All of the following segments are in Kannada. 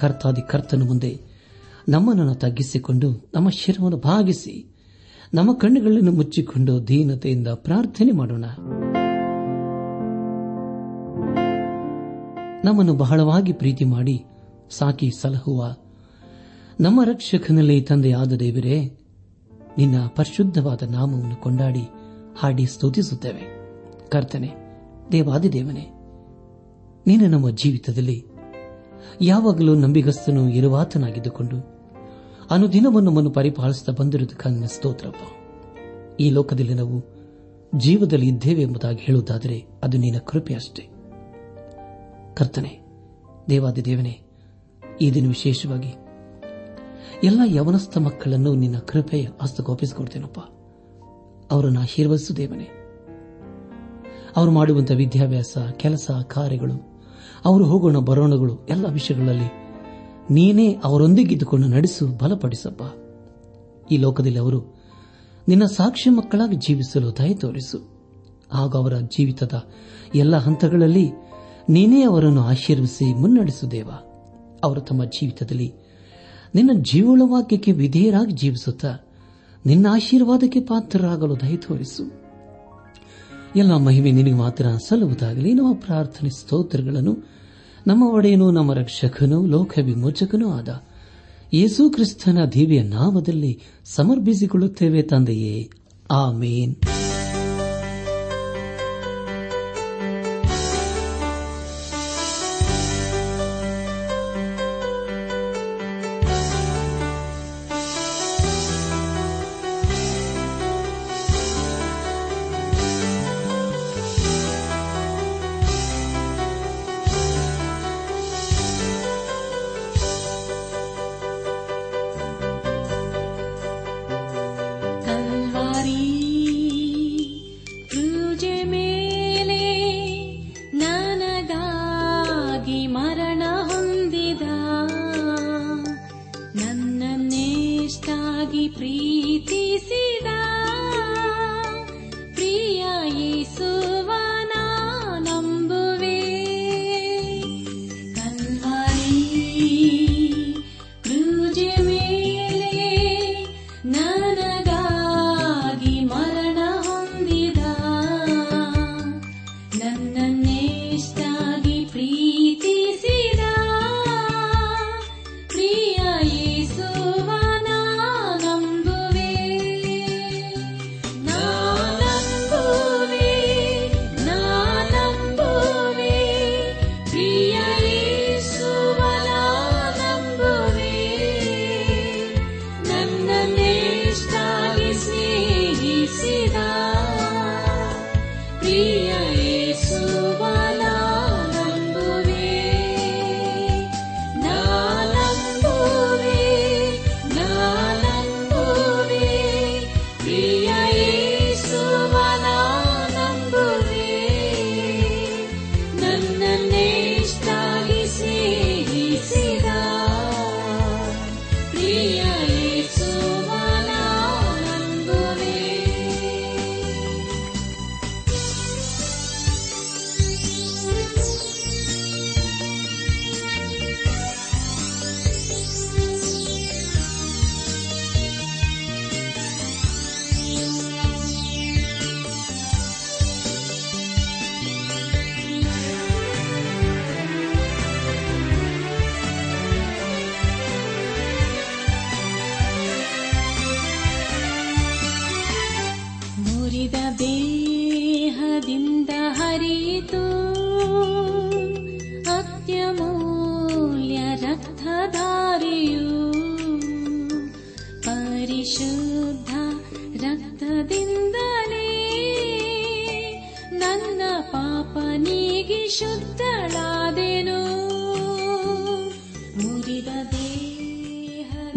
ಕರ್ತಾದಿ ಕರ್ತನ ಮುಂದೆ ನಮ್ಮನ್ನು ತಗ್ಗಿಸಿಕೊಂಡು ನಮ್ಮ ಶಿರವನ್ನು ಭಾಗಿಸಿ ನಮ್ಮ ಕಣ್ಣುಗಳನ್ನು ಮುಚ್ಚಿಕೊಂಡು ದೀನತೆಯಿಂದ ಪ್ರಾರ್ಥನೆ ಮಾಡೋಣ. ನಮ್ಮನ್ನು ಬಹಳವಾಗಿ ಪ್ರೀತಿ ಮಾಡಿ ಸಾಕಿ ಸಲಹುವ ನಮ್ಮ ರಕ್ಷಕನಲ್ಲಿ ತಂದೆಯಾದ ದೇವರೇ, ನಿನ್ನ ಪರಿಶುದ್ಧವಾದ ನಾಮವನ್ನು ಕೊಂಡಾಡಿ ಹಾಡಿ ಸ್ತುತಿಸುತ್ತೇವೆ. ಕರ್ತನೆ, ದೇವಾದಿದೇವನೇ, ನೀನು ನಮ್ಮ ಜೀವಿತದಲ್ಲಿ ಯಾವಾಗಲೂ ನಂಬಿಗಸ್ತನು ಇರುವಾತನಾಗಿದ್ದುಕೊಂಡು ಅನುದಿನವನ್ನು ನಮ್ಮನ್ನು ಪರಿಪಾಲಿಸುತ್ತಾ ಬಂದಿರುವುದಕ್ಕಾಗಿ ಸ್ತೋತ್ರಪ್ಪ. ಈ ಲೋಕದಲ್ಲಿ ನಾವು ಜೀವದಲ್ಲಿ ಇದ್ದೇವೆ ಎಂಬುದಾಗಿ ಹೇಳುವುದಾದರೆ ಅದು ನಿನ್ನ ಕೃಪೆಯಷ್ಟೇ. ಕರ್ತನೆ, ದೇವಾದಿದೇವನೇ, ಈ ದಿನ ವಿಶೇಷವಾಗಿ ಎಲ್ಲ ಯವನಸ್ಥ ಮಕ್ಕಳನ್ನು ನಿನ್ನ ಕೃಪೆಯ ಹಸ್ತಗೋಪಿಸಿಕೊಡ್ತೇನಪ್ಪ. ಅವರನ್ನು ಆಶೀರ್ವದಿಸು ದೇವನೇ. ಅವರು ಮಾಡುವಂತಹ ವಿದ್ಯಾಭ್ಯಾಸ, ಕೆಲಸ ಕಾರ್ಯಗಳು, ಅವರು ಹೋಗೋಣ ಬರೋಣಗಳು, ಎಲ್ಲ ವಿಷಯಗಳಲ್ಲಿ ನೀನೇ ಅವರೊಂದಿಗಿದ್ದುಕೊಂಡು ನಡೆಸು, ಬಲಪಡಿಸಪ್ಪ. ಈ ಲೋಕದಲ್ಲಿ ಅವರು ನಿನ್ನ ಸಾಕ್ಷಿ ಮಕ್ಕಳಾಗಿ ಜೀವಿಸಲು ದಯ ತೋರಿಸು. ಆಗ ಅವರ ಜೀವಿತದ ಎಲ್ಲ ಹಂತಗಳಲ್ಲಿ ನೀನೇ ಅವರನ್ನು ಆಶೀರ್ವಿಸಿ ಮುನ್ನಡೆಸು ದೇವ. ಅವರು ತಮ್ಮ ಜೀವಿತದಲ್ಲಿ ನಿನ್ನ ಜೀವಳ ವಾಕ್ಯಕ್ಕೆ ವಿಧೇಯರಾಗಿ ಜೀವಿಸುತ್ತಾ ನಿನ್ನ ಆಶೀರ್ವಾದಕ್ಕೆ ಪಾತ್ರರಾಗಲು ದಯ ತೋರಿಸು. ಎಲ್ಲ ಮಹಿಮೆ ನಿನಗೆ ಮಾತ್ರ ಸಲ್ಲುವುದಾಗಲಿ. ನಮ್ಮ ಪ್ರಾರ್ಥನೆ ಸ್ತೋತ್ರಗಳನ್ನು ನಮ್ಮ ಒಡೆಯನು, ನಮ್ಮ ರಕ್ಷಕನೂ ಲೋಕ ವಿಮೋಚಕನೂ ಆದ ಯೇಸು ಕ್ರಿಸ್ತನ ದಿವ್ಯ ನಾಮದಲ್ಲಿ ಸಮರ್ಪಿಸಿಕೊಳ್ಳುತ್ತೇವೆ ತಂದೆಯೇ, ಆಮೇನ್.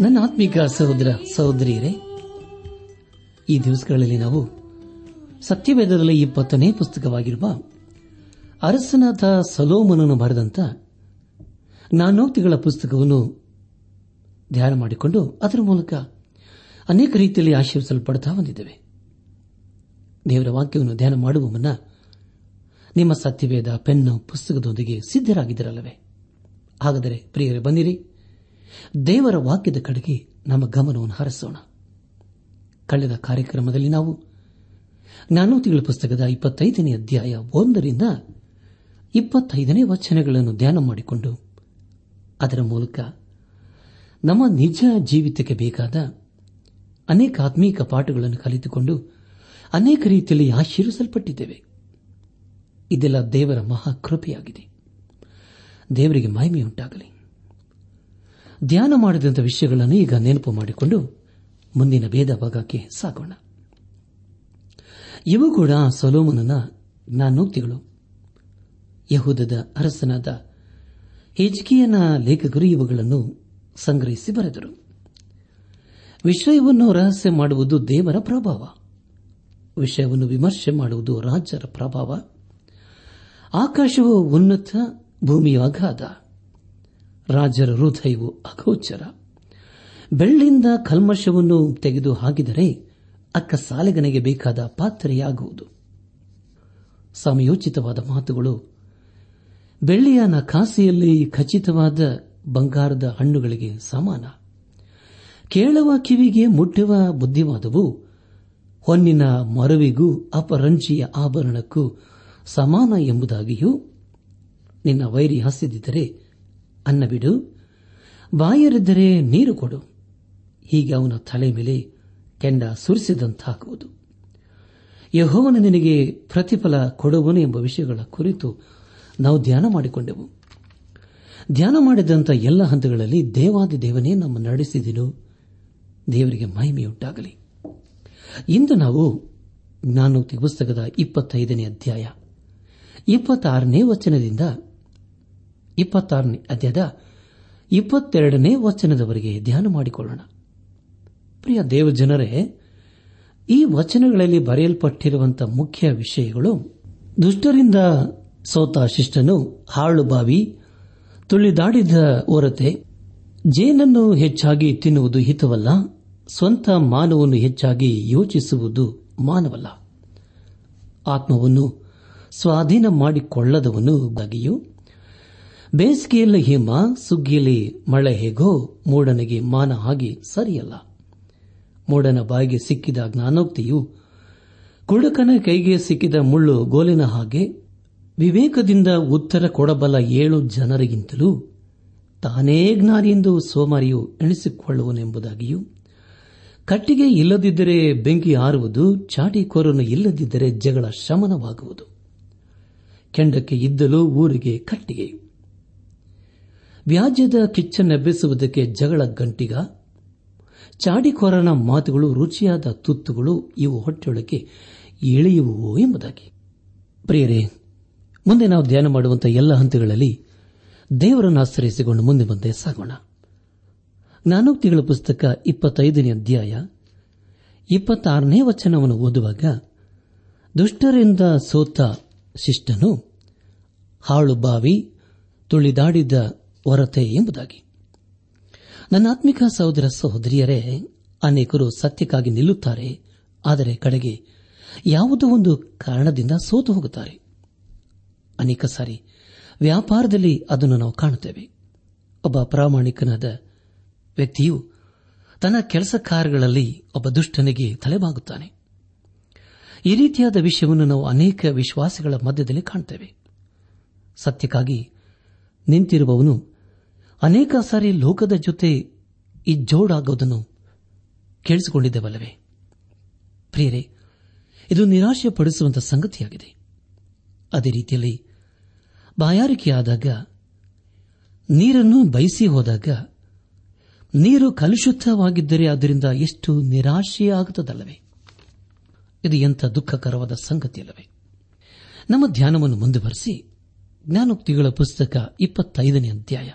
ನನ್ನ ಆತ್ಮಿಕ ಸಹೋದರ ಸಹೋದರಿಯರೇ, ಈ ದಿವಸಗಳಲ್ಲಿ ನಾವು ಸತ್ಯವೇದದಲ್ಲಿ 20ನೇ ಪುಸ್ತಕವಾಗಿರುವ ಅರಸನಾದ ಸೊಲೊಮೋನನು ಬರೆದಂತ ನಾನೋಕ್ತಿಗಳ ಪುಸ್ತಕವನ್ನು ಧ್ಯಾನ ಮಾಡಿಕೊಂಡು ಅದರ ಮೂಲಕ ಅನೇಕ ರೀತಿಯಲ್ಲಿ ಆಶೀರ್ವಿಸಲ್ಪಡ್ತಾ ಬಂದಿದ್ದೇವೆ. ದೇವರ ವಾಕ್ಯವನ್ನು ಧ್ಯಾನ ಮಾಡುವ ಮುನ್ನ ನಿಮ್ಮ ಸತ್ಯವೇದ ಪೆನ್ನು ಪುಸ್ತಕದೊಂದಿಗೆ ಸಿದ್ದರಾಗಿದ್ದರಲ್ಲವೇ? ಹಾಗಾದರೆ ಪ್ರಿಯರೇ, ಬನ್ನಿರಿ, ದೇವರ ವಾಕ್ಯದ ಕಡೆಗೆ ನಮ್ಮ ಗಮನವನ್ನು ಹರಿಸೋಣ. ಕಳೆದ ಕಾರ್ಯಕ್ರಮದಲ್ಲಿ ನಾವು ಜ್ಞಾನೋತಿಗಳ ಪುಸ್ತಕದ 25ನೇ ಅಧ್ಯಾಯ 1ರಿಂದ 25ನೇ ವಚನಗಳನ್ನು ಧ್ಯಾನ ಮಾಡಿಕೊಂಡು ಅದರ ಮೂಲಕ ನಮ್ಮ ನಿಜ ಜೀವಿತಕ್ಕೆ ಬೇಕಾದ ಅನೇಕ ಆತ್ಮೀಕ ಪಾಠಗಳನ್ನು ಕಲಿತುಕೊಂಡು ಅನೇಕ ರೀತಿಯಲ್ಲಿ ಆಶೀರ್ವಿಸಲ್ಪಟ್ಟಿದ್ದೇವೆ. ಇದೆಲ್ಲ ದೇವರ ಮಹಾಕೃಪೆಯಾಗಿದೆ. ದೇವರಿಗೆ ಮಹಿಮೆಯುಂಟಾಗಲಿ. ಧ್ಯಾನ ಮಾಡಿದಂಥ ವಿಷಯಗಳನ್ನು ಈಗ ನೆನಪು ಮಾಡಿಕೊಂಡು ಮುಂದಿನ ಭೇದ ಭಾಗಕ್ಕೆ ಸಾಗೋಣ. ಇವು ಕೂಡ ಸೊಲೊಮೋನನ ಜ್ಞಾನೋಕ್ತಿಗಳು. ಯೆಹೂದದ ಅರಸನಾದ ಹಿಜ್ಕೀಯನ ಲೇಖಕರು ಇವುಗಳನ್ನು ಸಂಗ್ರಹಿಸಿ ಬರೆದರು. ವಿಷಯವನ್ನು ರಹಸ್ಯ ಮಾಡುವುದು ದೇವರ ಪ್ರಭಾವ. ವಿಷಯವನ್ನು ವಿಮರ್ಶೆ ಮಾಡುವುದು ರಾಜರ ಪ್ರಭಾವ. ಆಕಾಶವು ಉನ್ನತ, ಭೂಮಿಯು ಅಗಾಧ, ರಾಜರ ಹೃದಯವು ಅಗೋಚರ. ಬೆಳ್ಳಿಯಿಂದ ಕಲ್ಮಶವನ್ನು ತೆಗೆದು ಹಾಕಿದರೆ ಅಕ್ಕ ಸಾಲಿಗನಿಗೆ ಬೇಕಾದ ಪಾತ್ರೆಯಾಗುವುದು. ಸಮಯೋಚಿತವಾದ ಮಾತುಗಳು ಬೆಳ್ಳಿಯ ನಕಾಸೆಯಲ್ಲಿ ಖಚಿತವಾದ ಬಂಗಾರದ ಹಣ್ಣುಗಳಿಗೆ ಸಮಾನ. ಕೇಳುವ ಕಿವಿಗೆ ಮುಟ್ಟುವ ಬುದ್ಧಿವಾದವು ಹೊನ್ನಿನ ಮರವಿಗೂ ಅಪರಂಜಿಯ ಆಭರಣಕ್ಕೂ ಸಮಾನ ಎಂಬುದಾಗಿಯೂ, ನಿನ್ನ ವೈರಿ ಹಸಿದಿದ್ದರೆ ಅನ್ನ ಬಿಡು, ಬಾಯರಿದ್ದರೆ ನೀರು ಕೊಡು, ಹೀಗೆ ಅವನ ತಲೆ ಮೇಲೆ ಕೆಂಡ ಸುರಿಸಿದಂತಾಗುವುದು. ಯೆಹೋವನು ನಿನಗೆ ಪ್ರತಿಫಲ ಕೊಡುವನು ಎಂಬ ವಿಷಯಗಳ ಕುರಿತು ನಾವು ಧ್ಯಾನ ಮಾಡಿಕೊಂಡೆವು. ಧ್ಯಾನ ಮಾಡಿದಂಥ ಎಲ್ಲ ಹಂತಗಳಲ್ಲಿ ದೇವಾದಿದೇವನೇ ನಮ್ಮ ನಡೆಸಿದನು. ದೇವರಿಗೆ ಮಹಿಮೆಯುಂಟಾಗಲಿ. ಇಂದು ನಾವು ಜ್ಞಾನೋಕ್ತಿ ಪುಸ್ತಕದ 25ನೇ ಅಧ್ಯಾಯ 26ನೇ ವಚನದಿಂದ 26ನೇ ಅಧ್ಯಾಯದ 22ನೇ ವಚನದವರೆಗೆ ಧ್ಯಾನ ಮಾಡಿಕೊಳ್ಳೋಣ. ಪ್ರಿಯ ದೇವಜನರೇ, ಈ ವಚನಗಳಲ್ಲಿ ಬರೆಯಲ್ಪಟ್ಟಿರುವಂತಹ ಮುಖ್ಯ ವಿಷಯಗಳು ದುಷ್ಟರಿಂದ ಸೋತ ಶಿಷ್ಟನು, ಹಾಳುಬಾವಿ, ತುಳಿದಾಡಿದ ಒರತೆ, ಜೇನನ್ನು ಹೆಚ್ಚಾಗಿ ತಿನ್ನುವುದು ಹಿತವಲ್ಲ, ಸ್ವಂತ ಮಾನವನ್ನು ಹೆಚ್ಚಾಗಿ ಯೋಚಿಸುವುದು ಮಾನವಲ್ಲ, ಆತ್ಮವನ್ನು ಸ್ವಾಧೀನ ಮಾಡಿಕೊಳ್ಳದವನು ಬಗೆಯು, ಬೇಸಿಗೆಯಲ್ಲಿ ಹಿಮ, ಸುಗ್ಗಿಯಲ್ಲಿ ಮಳೆ ಹೇಗೋ ಮೂಡನಿಗೆ ಮಾನ ಹಾಗೆ ಸರಿಯಲ್ಲ. ಮೂಡನ ಬಾಯಿಗೆ ಸಿಕ್ಕಿದ ಜ್ಞಾನೋಕ್ತಿಯು ಕುಡುಕನ ಕೈಗೆ ಸಿಕ್ಕಿದ ಮುಳ್ಳು ಗೋಲಿನ ಹಾಗೆ. ವಿವೇಕದಿಂದ ಉತ್ತರ ಕೊಡಬಲ್ಲ 7 ಜನರಿಗಿಂತಲೂ ತಾನೇ ಜ್ಞಾನಿಯೆಂದು ಸೋಮಾರಿಯು ಎಣಿಸಿಕೊಳ್ಳುವನೆಂಬುದಾಗಿಯೂ, ಕಟ್ಟಿಗೆ ಇಲ್ಲದಿದ್ದರೆ ಬೆಂಕಿ ಆರುವುದು, ಚಾಟಿಕೋರನು ಇಲ್ಲದಿದ್ದರೆ ಜಗಳ ಶಮನವಾಗುವುದು, ಕೆಂಡಕ್ಕೆ ಇದ್ದಲು ಊರಿಗೆ ಕಟ್ಟಿಗೆ, ವ್ಯಾಜ್ಯದ ಕಿಚ್ಚನ್ನೆಬ್ಬಿಸುವುದಕ್ಕೆ ಜಗಳ ಗಂಟಿಗ, ಚಾಡಿಕೋರನ ಮಾತುಗಳು ರುಚಿಯಾದ ತುತ್ತುಗಳು, ಇವು ಹೊಟ್ಟೆಯೊಳಗೆ ಇಳಿಯುವು ಎಂಬುದಾಗಿ. ಪ್ರಿಯರೇ, ಮುಂದೆ ನಾವು ಧ್ಯಾನ ಮಾಡುವಂತಹ ಎಲ್ಲ ಹಂತಗಳಲ್ಲಿ ದೇವರನ್ನು ಆಶ್ರಯಿಸಿಕೊಂಡು ಮುಂದೆ ಮುಂದೆ ಸಾಗೋಣ. ಜ್ಞಾನೋಕ್ತಿಗಳ ಪುಸ್ತಕ 25ನೇ ಅಧ್ಯಾಯ 26ನೇ ವಚನವನ್ನು ಓದುವಾಗ, ದುಷ್ಟರಿಂದ ಸೋತ ಶಿಷ್ಟನು, ಹಾಳುಬಾವಿ, ತುಳಿದಾಡಿದ ಹೊರತೆ ಎಂಬುದಾಗಿ. ನನ್ನ ಆತ್ಮಿಕ ಸಹೋದರ ಸಹೋದರಿಯರೇ, ಅನೇಕರು ಸತ್ಯಕ್ಕಾಗಿ ನಿಲ್ಲುತ್ತಾರೆ, ಆದರೆ ಕಡೆಗೆ ಯಾವುದೋ ಒಂದು ಕಾರಣದಿಂದ ಸೋತು ಹೋಗುತ್ತಾರೆ. ಅನೇಕ ಸಾರಿ ವ್ಯಾಪಾರದಲ್ಲಿ ಅದನ್ನು ನಾವು ಕಾಣುತ್ತೇವೆ. ಒಬ್ಬ ಪ್ರಾಮಾಣಿಕನಾದ ವ್ಯಕ್ತಿಯು ತನ್ನ ಕೆಲಸ ಕಾರ್ಯಗಳಲ್ಲಿ ಒಬ್ಬ ದುಷ್ಟನಿಗೆ ತಲೆಬಾಗುತ್ತಾನೆ. ಈ ರೀತಿಯಾದ ವಿಷಯವನ್ನು ನಾವು ಅನೇಕ ವಿಶ್ವಾಸಗಳ ಮಧ್ಯದಲ್ಲಿ ಕಾಣುತ್ತೇವೆ. ಸತ್ಯಕ್ಕಾಗಿ ನಿಂತಿರುವವನು ಅನೇಕ ಸಾರಿ ಲೋಕದ ಜೊತೆ ಇಜ್ಜೋಡಾಗೋದನ್ನು ಕೇಳಿಸಿಕೊಂಡಿದ್ದೇವಲ್ಲವೇ? ಪ್ರಿಯರೇ, ಇದು ನಿರಾಶೆ ಪಡಿಸುವಂತಹ ಸಂಗತಿಯಾಗಿದೆ. ಅದೇ ರೀತಿಯಲ್ಲಿ ಬಾಯಾರಿಕೆಯಾದಾಗ, ನೀರನ್ನು ಬಯಸಿ ಹೋದಾಗ, ನೀರು ಕಲುಷಿತವಾಗಿದ್ದರೆ ಅದರಿಂದ ಎಷ್ಟು ನಿರಾಶೆಯಾಗುತ್ತದಲ್ಲವೇ? ಇದು ಎಂಥ ದುಃಖಕರವಾದ ಸಂಗತಿಯಲ್ಲವೇ? ನಮ್ಮ ಧ್ಯಾನವನ್ನು ಮುಂದುವರೆಸಿ ಜ್ಞಾನೋಕ್ತಿಗಳ ಪುಸ್ತಕ 25ನೇ ಅಧ್ಯಾಯ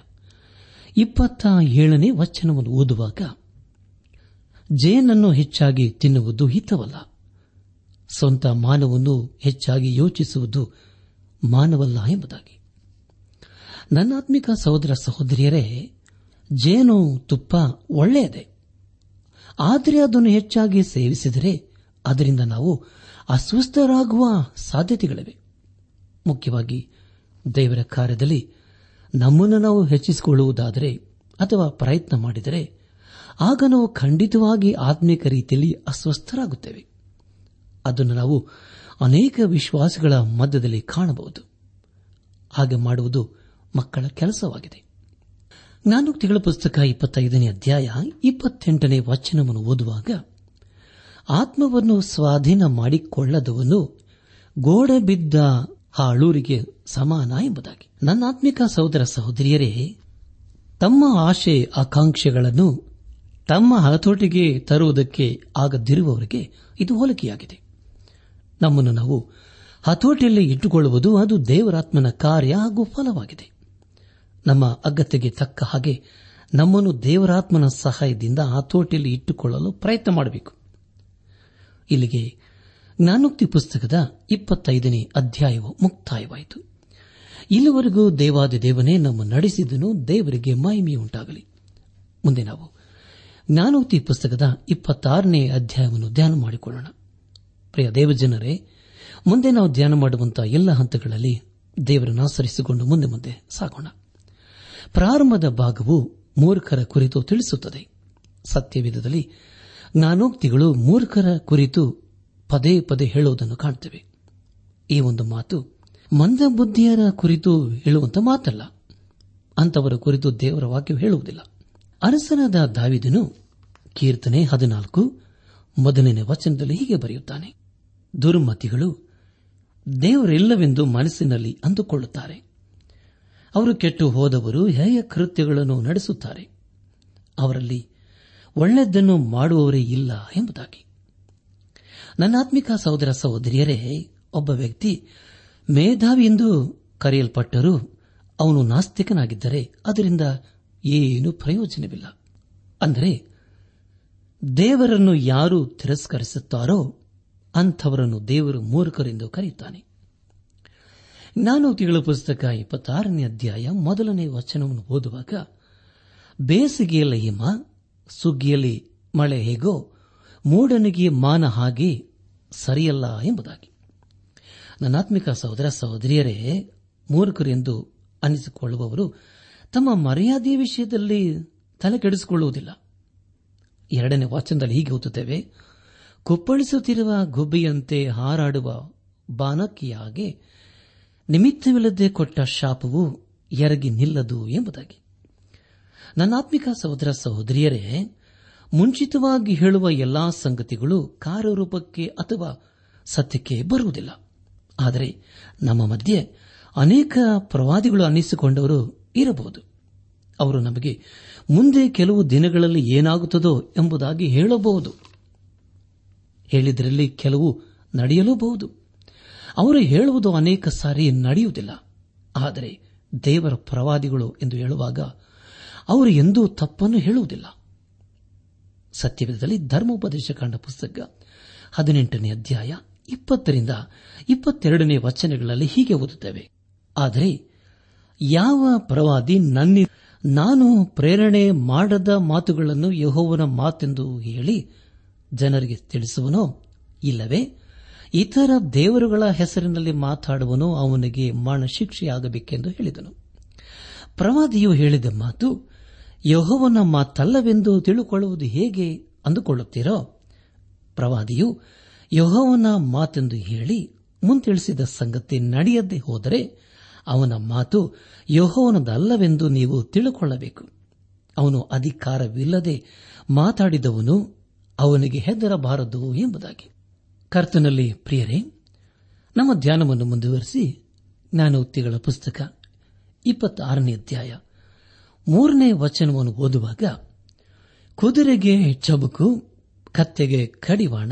27 ವಚನವನ್ನು ಓದುವಾಗ ಜೇನನ್ನು ಹೆಚ್ಚಾಗಿ ತಿನ್ನುವುದು ಹಿತವಲ್ಲ, ಸ್ವಂತ ಮಾನವನ್ನು ಹೆಚ್ಚಾಗಿ ಯೋಚಿಸುವುದು ಮಾನವಲ್ಲ ಎಂಬುದಾಗಿ. ನನ್ನಾತ್ಮಿಕ ಸಹೋದರ ಸಹೋದರಿಯರೇ, ಜೇನು ತುಪ್ಪ ಒಳ್ಳೆಯದೇ, ಆದರೆ ಅದನ್ನು ಹೆಚ್ಚಾಗಿ ಸೇವಿಸಿದರೆ ಅದರಿಂದ ನಾವು ಅಸ್ವಸ್ಥರಾಗುವ ಸಾಧ್ಯತೆಗಳಿವೆ. ಮುಖ್ಯವಾಗಿ ದೇವರ ಕಾರ್ಯದಲ್ಲಿ ನಮ್ಮನ್ನು ನಾವು ಹೆಚ್ಚಿಸಿಕೊಳ್ಳುವುದಾದರೆ ಅಥವಾ ಪ್ರಯತ್ನ ಮಾಡಿದರೆ ಆಗ ನಾವು ಖಂಡಿತವಾಗಿ ಆತ್ಮೀಕ ರೀತಿಯಲ್ಲಿ ಅಸ್ವಸ್ಥರಾಗುತ್ತೇವೆ. ಅದನ್ನು ನಾವು ಅನೇಕ ವಿಶ್ವಾಸಗಳ ಮಧ್ಯದಲ್ಲಿ ಕಾಣಬಹುದು. ಹಾಗೆ ಮಾಡುವುದು ಮಕ್ಕಳ ಕೆಲಸವಾಗಿದೆ. ಜ್ಞಾನೋಕ್ತಿಗಳ ಪುಸ್ತಕ 25 ಅಧ್ಯಾಯ 28 ವಚನವನ್ನು ಓದುವಾಗ, ಆತ್ಮವನ್ನು ಸ್ವಾಧೀನ ಮಾಡಿಕೊಳ್ಳದವನು ಗೋಡೆ ಬಿದ್ದ ಹಾಳೂರಿಗೆ ಸಮಾನ ಎಂಬುದಾಗಿ. ನನ್ನ ಆತ್ಮಿಕ ಸಹೋದರ ಸಹೋದರಿಯರೇ, ತಮ್ಮ ಆಶೆ ಆಕಾಂಕ್ಷೆಗಳನ್ನು ತಮ್ಮ ಹತೋಟಿಗೆ ತರುವುದಕ್ಕೆ ಆಗದಿರುವವರಿಗೆ ಇದು ಹೋಲಿಕೆಯಾಗಿದೆ. ನಮ್ಮನ್ನು ನಾವು ಹತೋಟಿಯಲ್ಲಿ ಇಟ್ಟುಕೊಳ್ಳುವುದು ಅದು ದೇವರಾತ್ಮನ ಕಾರ್ಯ ಹಾಗೂ ಫಲವಾಗಿದೆ. ನಮ್ಮ ಅಗತ್ಯಕ್ಕೆ ತಕ್ಕ ಹಾಗೆ ನಮ್ಮನ್ನು ದೇವರಾತ್ಮನ ಸಹಾಯದಿಂದ ಹತೋಟಿಯಲ್ಲಿ ಇಟ್ಟುಕೊಳ್ಳಲು ಪ್ರಯತ್ನ ಮಾಡಬೇಕು. ಇಲ್ಲಿಗೆ ಜ್ಞಾನೋಕ್ತಿ ಪುಸ್ತಕದ 25 ಅಧ್ಯಾಯವು ಮುಕ್ತಾಯವಾಯಿತು. ಇಲ್ಲಿವರೆಗೂ ದೇವಾದಿ ದೇವನೇ ನಮ್ಮ ನಡೆಸಿದನು. ದೇವರಿಗೆ ಮಹಿಮೆಯುಂಟಾಗಲಿ. ಮುಂದೆ ನಾವು ಜ್ಞಾನೋಕ್ತಿ ಪುಸ್ತಕದ 26 ಅಧ್ಯಾಯವನ್ನು ಧ್ಯಾನ ಮಾಡಿಕೊಳ್ಳೋಣ. ಪ್ರಿಯ ದೇವಜನರೇ, ಮುಂದೆ ನಾವು ಧ್ಯಾನ ಮಾಡುವಂತಹ ಎಲ್ಲ ಹಂತಗಳಲ್ಲಿ ದೇವರನ್ನು ಆಚರಿಸಿಕೊಂಡು ಮುಂದೆ ಮುಂದೆ ಸಾಗೋಣ. ಪ್ರಾರಂಭದ ಭಾಗವು ಮೂರ್ಖರ ಕುರಿತು ತಿಳಿಸುತ್ತದೆ. ಸತ್ಯವೇದದಲ್ಲಿ ಜ್ಞಾನೋಕ್ತಿಗಳು ಮೂರ್ಖರ ಕುರಿತು ಪದೇ ಪದೇ ಹೇಳುವುದನ್ನು ಕಾಣುತ್ತೇವೆ. ಈ ಒಂದು ಮಾತು ಮಂದಬುದ್ಧಿಯರ ಕುರಿತು ಹೇಳುವಂತಹ ಮಾತಲ್ಲ. ಅಂತವರ ಕುರಿತು ದೇವರ ವಾಕ್ಯ ಹೇಳುವುದಿಲ್ಲ. ಅರಸನಾದ ದಾವಿದನು ಕೀರ್ತನೆ 14 ವಚನದಲ್ಲಿ ಹೀಗೆ ಬರೆಯುತ್ತಾನೆ, ದುರ್ಮತಿಗಳು ದೇವರಿಲ್ಲವೆಂದು ಮನಸ್ಸಿನಲ್ಲಿ ಅಂದುಕೊಳ್ಳುತ್ತಾರೆ, ಅವರು ಕೆಟ್ಟು ಹೋದವರು ಹೇಯ ಕೃತ್ಯಗಳನ್ನು ನಡೆಸುತ್ತಾರೆ, ಅವರಲ್ಲಿ ಒಳ್ಳೆಯದನ್ನು ಮಾಡುವವರೇ ಇಲ್ಲ ಎಂಬುದಾಗಿ. ನನ್ನಾತ್ಮಿಕ ಸಹೋದರ ಸಹೋದರಿಯರೇ, ಒಬ್ಬ ವ್ಯಕ್ತಿ ಮೇಧಾವಿ ಎಂದು ಕರೆಯಲ್ಪಟ್ಟರೂ ಅವನು ನಾಸ್ತಿಕನಾಗಿದ್ದರೆ ಅದರಿಂದ ಏನೂ ಪ್ರಯೋಜನವಿಲ್ಲ. ಅಂದರೆ ದೇವರನ್ನು ಯಾರು ತಿರಸ್ಕರಿಸುತ್ತಾರೋ ಅಂಥವರನ್ನು ದೇವರು ಮೂರ್ಖರೆಂದು ಕರೆಯುತ್ತಾನೆ. ಜ್ಞಾನೋಕ್ತಿಗಳ ಪುಸ್ತಕ 26 ಅಧ್ಯಾಯ 1 ವಚನವನ್ನು ಓದುವಾಗ, ಬೇಸಿಗೆಯಲ್ಲಿ ಹಿಮ, ಸುಗ್ಗಿಯಲ್ಲಿ ಮಳೆ ಹೇಗೋ ಮೂಡನಿಗೆ ಮಾನ ಹಾಗೆ ಸರಿಯಲ್ಲ ಎಂಬುದಾಗಿ. ನನ್ನಾತ್ಮಿಕ ಸಹೋದರ ಸಹೋದರಿಯರೇ, ಮೂರ್ಖರೆಂದು ಅನಿಸಿಕೊಳ್ಳುವವರು ತಮ್ಮ ಮರ್ಯಾದೆಯ ವಿಷಯದಲ್ಲಿ ತಲೆ ಕೆಡಿಸಿಕೊಳ್ಳುವುದಿಲ್ಲ. 2 ವಾಚನದಲ್ಲಿ ಹೀಗೆ ಓದುತ್ತೇವೆ, ಕುಪ್ಪಳಿಸುತ್ತಿರುವ ಗುಬ್ಬಿಯಂತೆ ಹಾರಾಡುವ ಬಾನಕಿಯಾಗೆ ನಿಮಿತ್ತವಿಲ್ಲದೆ ಕೊಟ್ಟ ಶಾಪವು ಎರಗಿ ನಿಲ್ಲದು ಎಂಬುದಾಗಿ. ನನ್ನಾತ್ಮಿಕ ಸಹೋದರ ಸಹೋದರಿಯರೇ, ಮುಂಚಿತವಾಗಿ ಹೇಳುವ ಎಲ್ಲಾ ಸಂಗತಿಗಳು ಕಾರ್ಯರೂಪಕ್ಕೆ ಅಥವಾ ಸತ್ಯಕ್ಕೆ ಬರುವುದಿಲ್ಲ. ಆದರೆ ನಮ್ಮ ಮಧ್ಯೆ ಅನೇಕ ಪ್ರವಾದಿಗಳು ಅನ್ನಿಸಿಕೊಂಡವರು ಇರಬಹುದು. ಅವರು ನಮಗೆ ಮುಂದೆ ಕೆಲವು ದಿನಗಳಲ್ಲಿ ಏನಾಗುತ್ತದೋ ಎಂಬುದಾಗಿ ಹೇಳಬಹುದು. ಹೇಳಿದರಲ್ಲಿ ಕೆಲವು ನಡೆಯಲೂಬಹುದು. ಅವರು ಹೇಳುವುದು ಅನೇಕ ಸಾರಿ ನಡೆಯುವುದಿಲ್ಲ. ಆದರೆ ದೇವರ ಪ್ರವಾದಿಗಳು ಎಂದು ಹೇಳುವಾಗ ಅವರು ಎಂದೂ ತಪ್ಪನ್ನು ಹೇಳುವುದಿಲ್ಲ. ಸತ್ಯವೇದದಲ್ಲಿ ಧರ್ಮೋಪದೇಶ ಕಾಂಡ ಪುಸ್ತಕ 18 ಅಧ್ಯಾಯ 20-22 ವಚನಗಳಲ್ಲಿ ಹೀಗೆ ಓದುತ್ತೇವೆ, ಆದರೆ ಯಾವ ಪ್ರವಾದಿ ನಾನು ಪ್ರೇರಣೆ ಮಾಡದ ಮಾತುಗಳನ್ನು ಯೆಹೋವನ ಮಾತೆಂದು ಹೇಳಿ ಜನರಿಗೆ ತಿಳಿಸುವನೋ, ಇಲ್ಲವೇ ಇತರ ದೇವರುಗಳ ಹೆಸರಿನಲ್ಲಿ ಮಾತಾಡುವನೋ, ಅವನಿಗೆ ಮರಣಶಿಕ್ಷೆಯಾಗಬೇಕೆಂದು ಹೇಳಿದನು. ಪ್ರವಾದಿಯು ಹೇಳಿದ ಮಾತು ಯೆಹೋವನ ಮಾತಲ್ಲವೆಂದು ತಿಳಿದುಕೊಳ್ಳುವುದು ಹೇಗೆ ಅಂದುಕೊಳ್ಳುತ್ತೀರೋ, ಪ್ರವಾದಿಯು ಯೆಹೋವನ ಮಾತೆಂದು ಹೇಳಿ ಮುಂತಿಳಿಸಿದ ಸಂಗತಿ ನಡೆಯದೆ ಹೋದರೆ ಅವನ ಮಾತು ಯೆಹೋವನದಲ್ಲವೆಂದು ನೀವು ತಿಳಿದುಕೊಳ್ಳಬೇಕು. ಅವನು ಅಧಿಕಾರವಿಲ್ಲದೆ ಮಾತಾಡಿದವನು, ಅವನಿಗೆ ಹೆದರಬಾರದು ಎಂಬುದಾಗಿ. ಕರ್ತನಲ್ಲಿ ಪ್ರಿಯರೇ, ನಮ್ಮ ಧ್ಯಾನವನ್ನು ಮುಂದುವರಿಸಿ ಜ್ಞಾನೋಕ್ತಿಗಳ ಪುಸ್ತಕ 26 ಅಧ್ಯಾಯ 3 ವಚನವನ್ನು ಓದುವಾಗ, ಕುದುರೆಗೆ ಚಬುಕು, ಕತ್ತೆಗೆ ಕಡಿವಾಣ,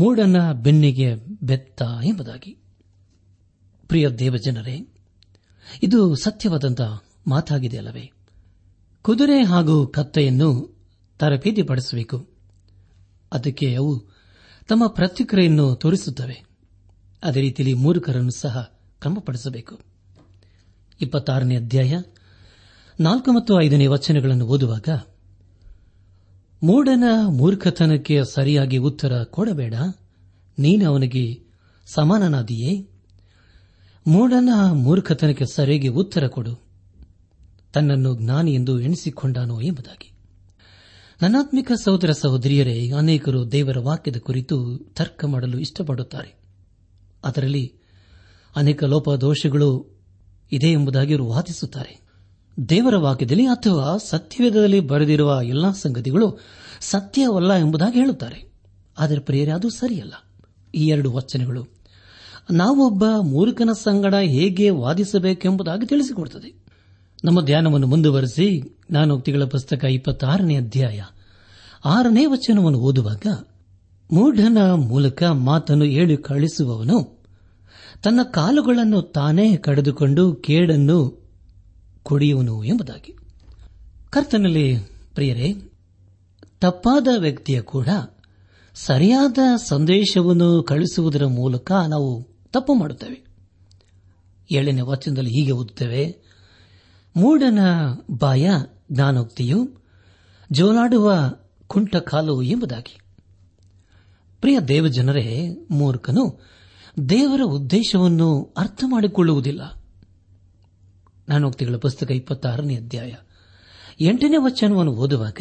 ಮೂಡನ ಬೆನ್ನಿಗೆ ಬೆತ್ತ ಎಂಬುದಾಗಿ. ಪ್ರಿಯ ದೇವಜನರೇ, ಇದು ಸತ್ಯವಾದಂತಹ ಮಾತಾಗಿದೆಯಲ್ಲವೇ? ಕುದುರೆ ಹಾಗೂ ಕತ್ತೆಯನ್ನು ತರಬೇತಿಪಡಿಸಬೇಕು. ಅದಕ್ಕೆ ಅವು ತಮ್ಮ ಪ್ರತಿಕ್ರಿಯೆಯನ್ನು ತೋರಿಸುತ್ತವೆ. ಅದೇ ರೀತಿಯಲ್ಲಿ ಮೂರ್ಖರನ್ನು ಸಹ ಕ್ರಮಪಡಿಸಬೇಕು. 26ನೇ ಅಧ್ಯಾಯ 4 ಮತ್ತು 5ನೇ ವಚನಗಳನ್ನು ಓದುವಾಗ, ಮೂಢನ ಮೂರ್ಖತನಕ್ಕೆ ಸರಿಯಾಗಿ ಉತ್ತರ ಕೊಡಬೇಡ, ನೀನು ಅವನಿಗೆ ಸಮಾನನಾದಿಯೇ. ಮೂಢನ ಮೂರ್ಖತನಕ್ಕೆ ಸರಿಯಾಗಿ ಉತ್ತರ ಕೊಡು, ತನ್ನನ್ನು ಜ್ಞಾನಿ ಎಂದು ಎಣಿಸಿಕೊಂಡಾನೋ ಎಂಬುದಾಗಿ. ನನ್ನಾತ್ಮಿಕ ಸಹೋದರ ಸಹೋದರಿಯರೇ, ಅನೇಕರು ದೇವರ ವಾಕ್ಯದ ಕುರಿತು ತರ್ಕ ಮಾಡಲು ಇಷ್ಟಪಡುತ್ತಾರೆ. ಅದರಲ್ಲಿ ಅನೇಕ ಲೋಪದೋಷಗಳು ಇದೆ ಎಂಬುದಾಗಿ ಅವರು ವಾದಿಸುತ್ತಾರೆ. ದೇವರ ವಾಕ್ಯದಲ್ಲಿ ಅಥವಾ ಸತ್ಯವೇದದಲ್ಲಿ ಬರೆದಿರುವ ಎಲ್ಲಾ ಸಂಗತಿಗಳು ಸತ್ಯವಲ್ಲ ಎಂಬುದಾಗಿ ಹೇಳುತ್ತಾರೆ. ಆದರೆ ಪ್ರಿಯರೇ, ಅದು ಸರಿಯಲ್ಲ. ಈ ಎರಡು ವಚನಗಳು ನಾವೊಬ್ಬ ಮೂರ್ಖನ ಸಂಗಡ ಹೇಗೆ ವಾದಿಸಬೇಕೆಂಬುದಾಗಿ ತಿಳಿಸಿಕೊಡುತ್ತದೆ. ನಮ್ಮ ಧ್ಯಾನವನ್ನು ಮುಂದುವರೆಸಿ ಜ್ಞಾನೋಕ್ತಿಗಳ ಪುಸ್ತಕ 26ನೇ ಅಧ್ಯಾಯ 6ನೇ ವಚನವನ್ನು ಓದುವಾಗ, ಮೂಢನ ಮೂಲಕ ಮಾತನ್ನು ಹೇಳಿ ಕಳಿಸುವವನು ತನ್ನ ಕಾಲುಗಳನ್ನು ತಾನೇ ಕಡಿದುಕೊಂಡು ಕೇಡನ್ನು ಕುಡಿಯುವನು ಎಂಬುದಾಗಿ. ಕರ್ತನಲ್ಲಿ ಪ್ರಿಯರೇ, ತಪ್ಪಾದ ವ್ಯಕ್ತಿಯ ಕೂಡ ಸರಿಯಾದ ಸಂದೇಶವನ್ನು ಕಳಿಸುವುದರ ಮೂಲಕ ನಾವು ತಪ್ಪು ಮಾಡುತ್ತೇವೆ. 7ನೇ ವಚನದಲ್ಲಿ ಹೀಗೆ ಓದುತ್ತೇವೆ, ಮೂಢನ ಬಾಯ ಜ್ಞಾನೋಕ್ತಿಯು ಜೋಲಾಡುವ ಕುಂಟಕಾಲು ಎಂಬುದಾಗಿ. ಪ್ರಿಯ ದೇವಜನರೇ, ಮೂರ್ಖನು ದೇವರ ಉದ್ದೇಶವನ್ನು ಅರ್ಥ ಮಾಡಿಕೊಳ್ಳುವುದಿಲ್ಲ. ಜ್ಞಾನೋಕ್ತಿಗಳ ಪುಸ್ತಕ 26ನೇ ಅಧ್ಯಾಯ 8ನೇ ವಚನವನ್ನು ಓದುವಾಗ,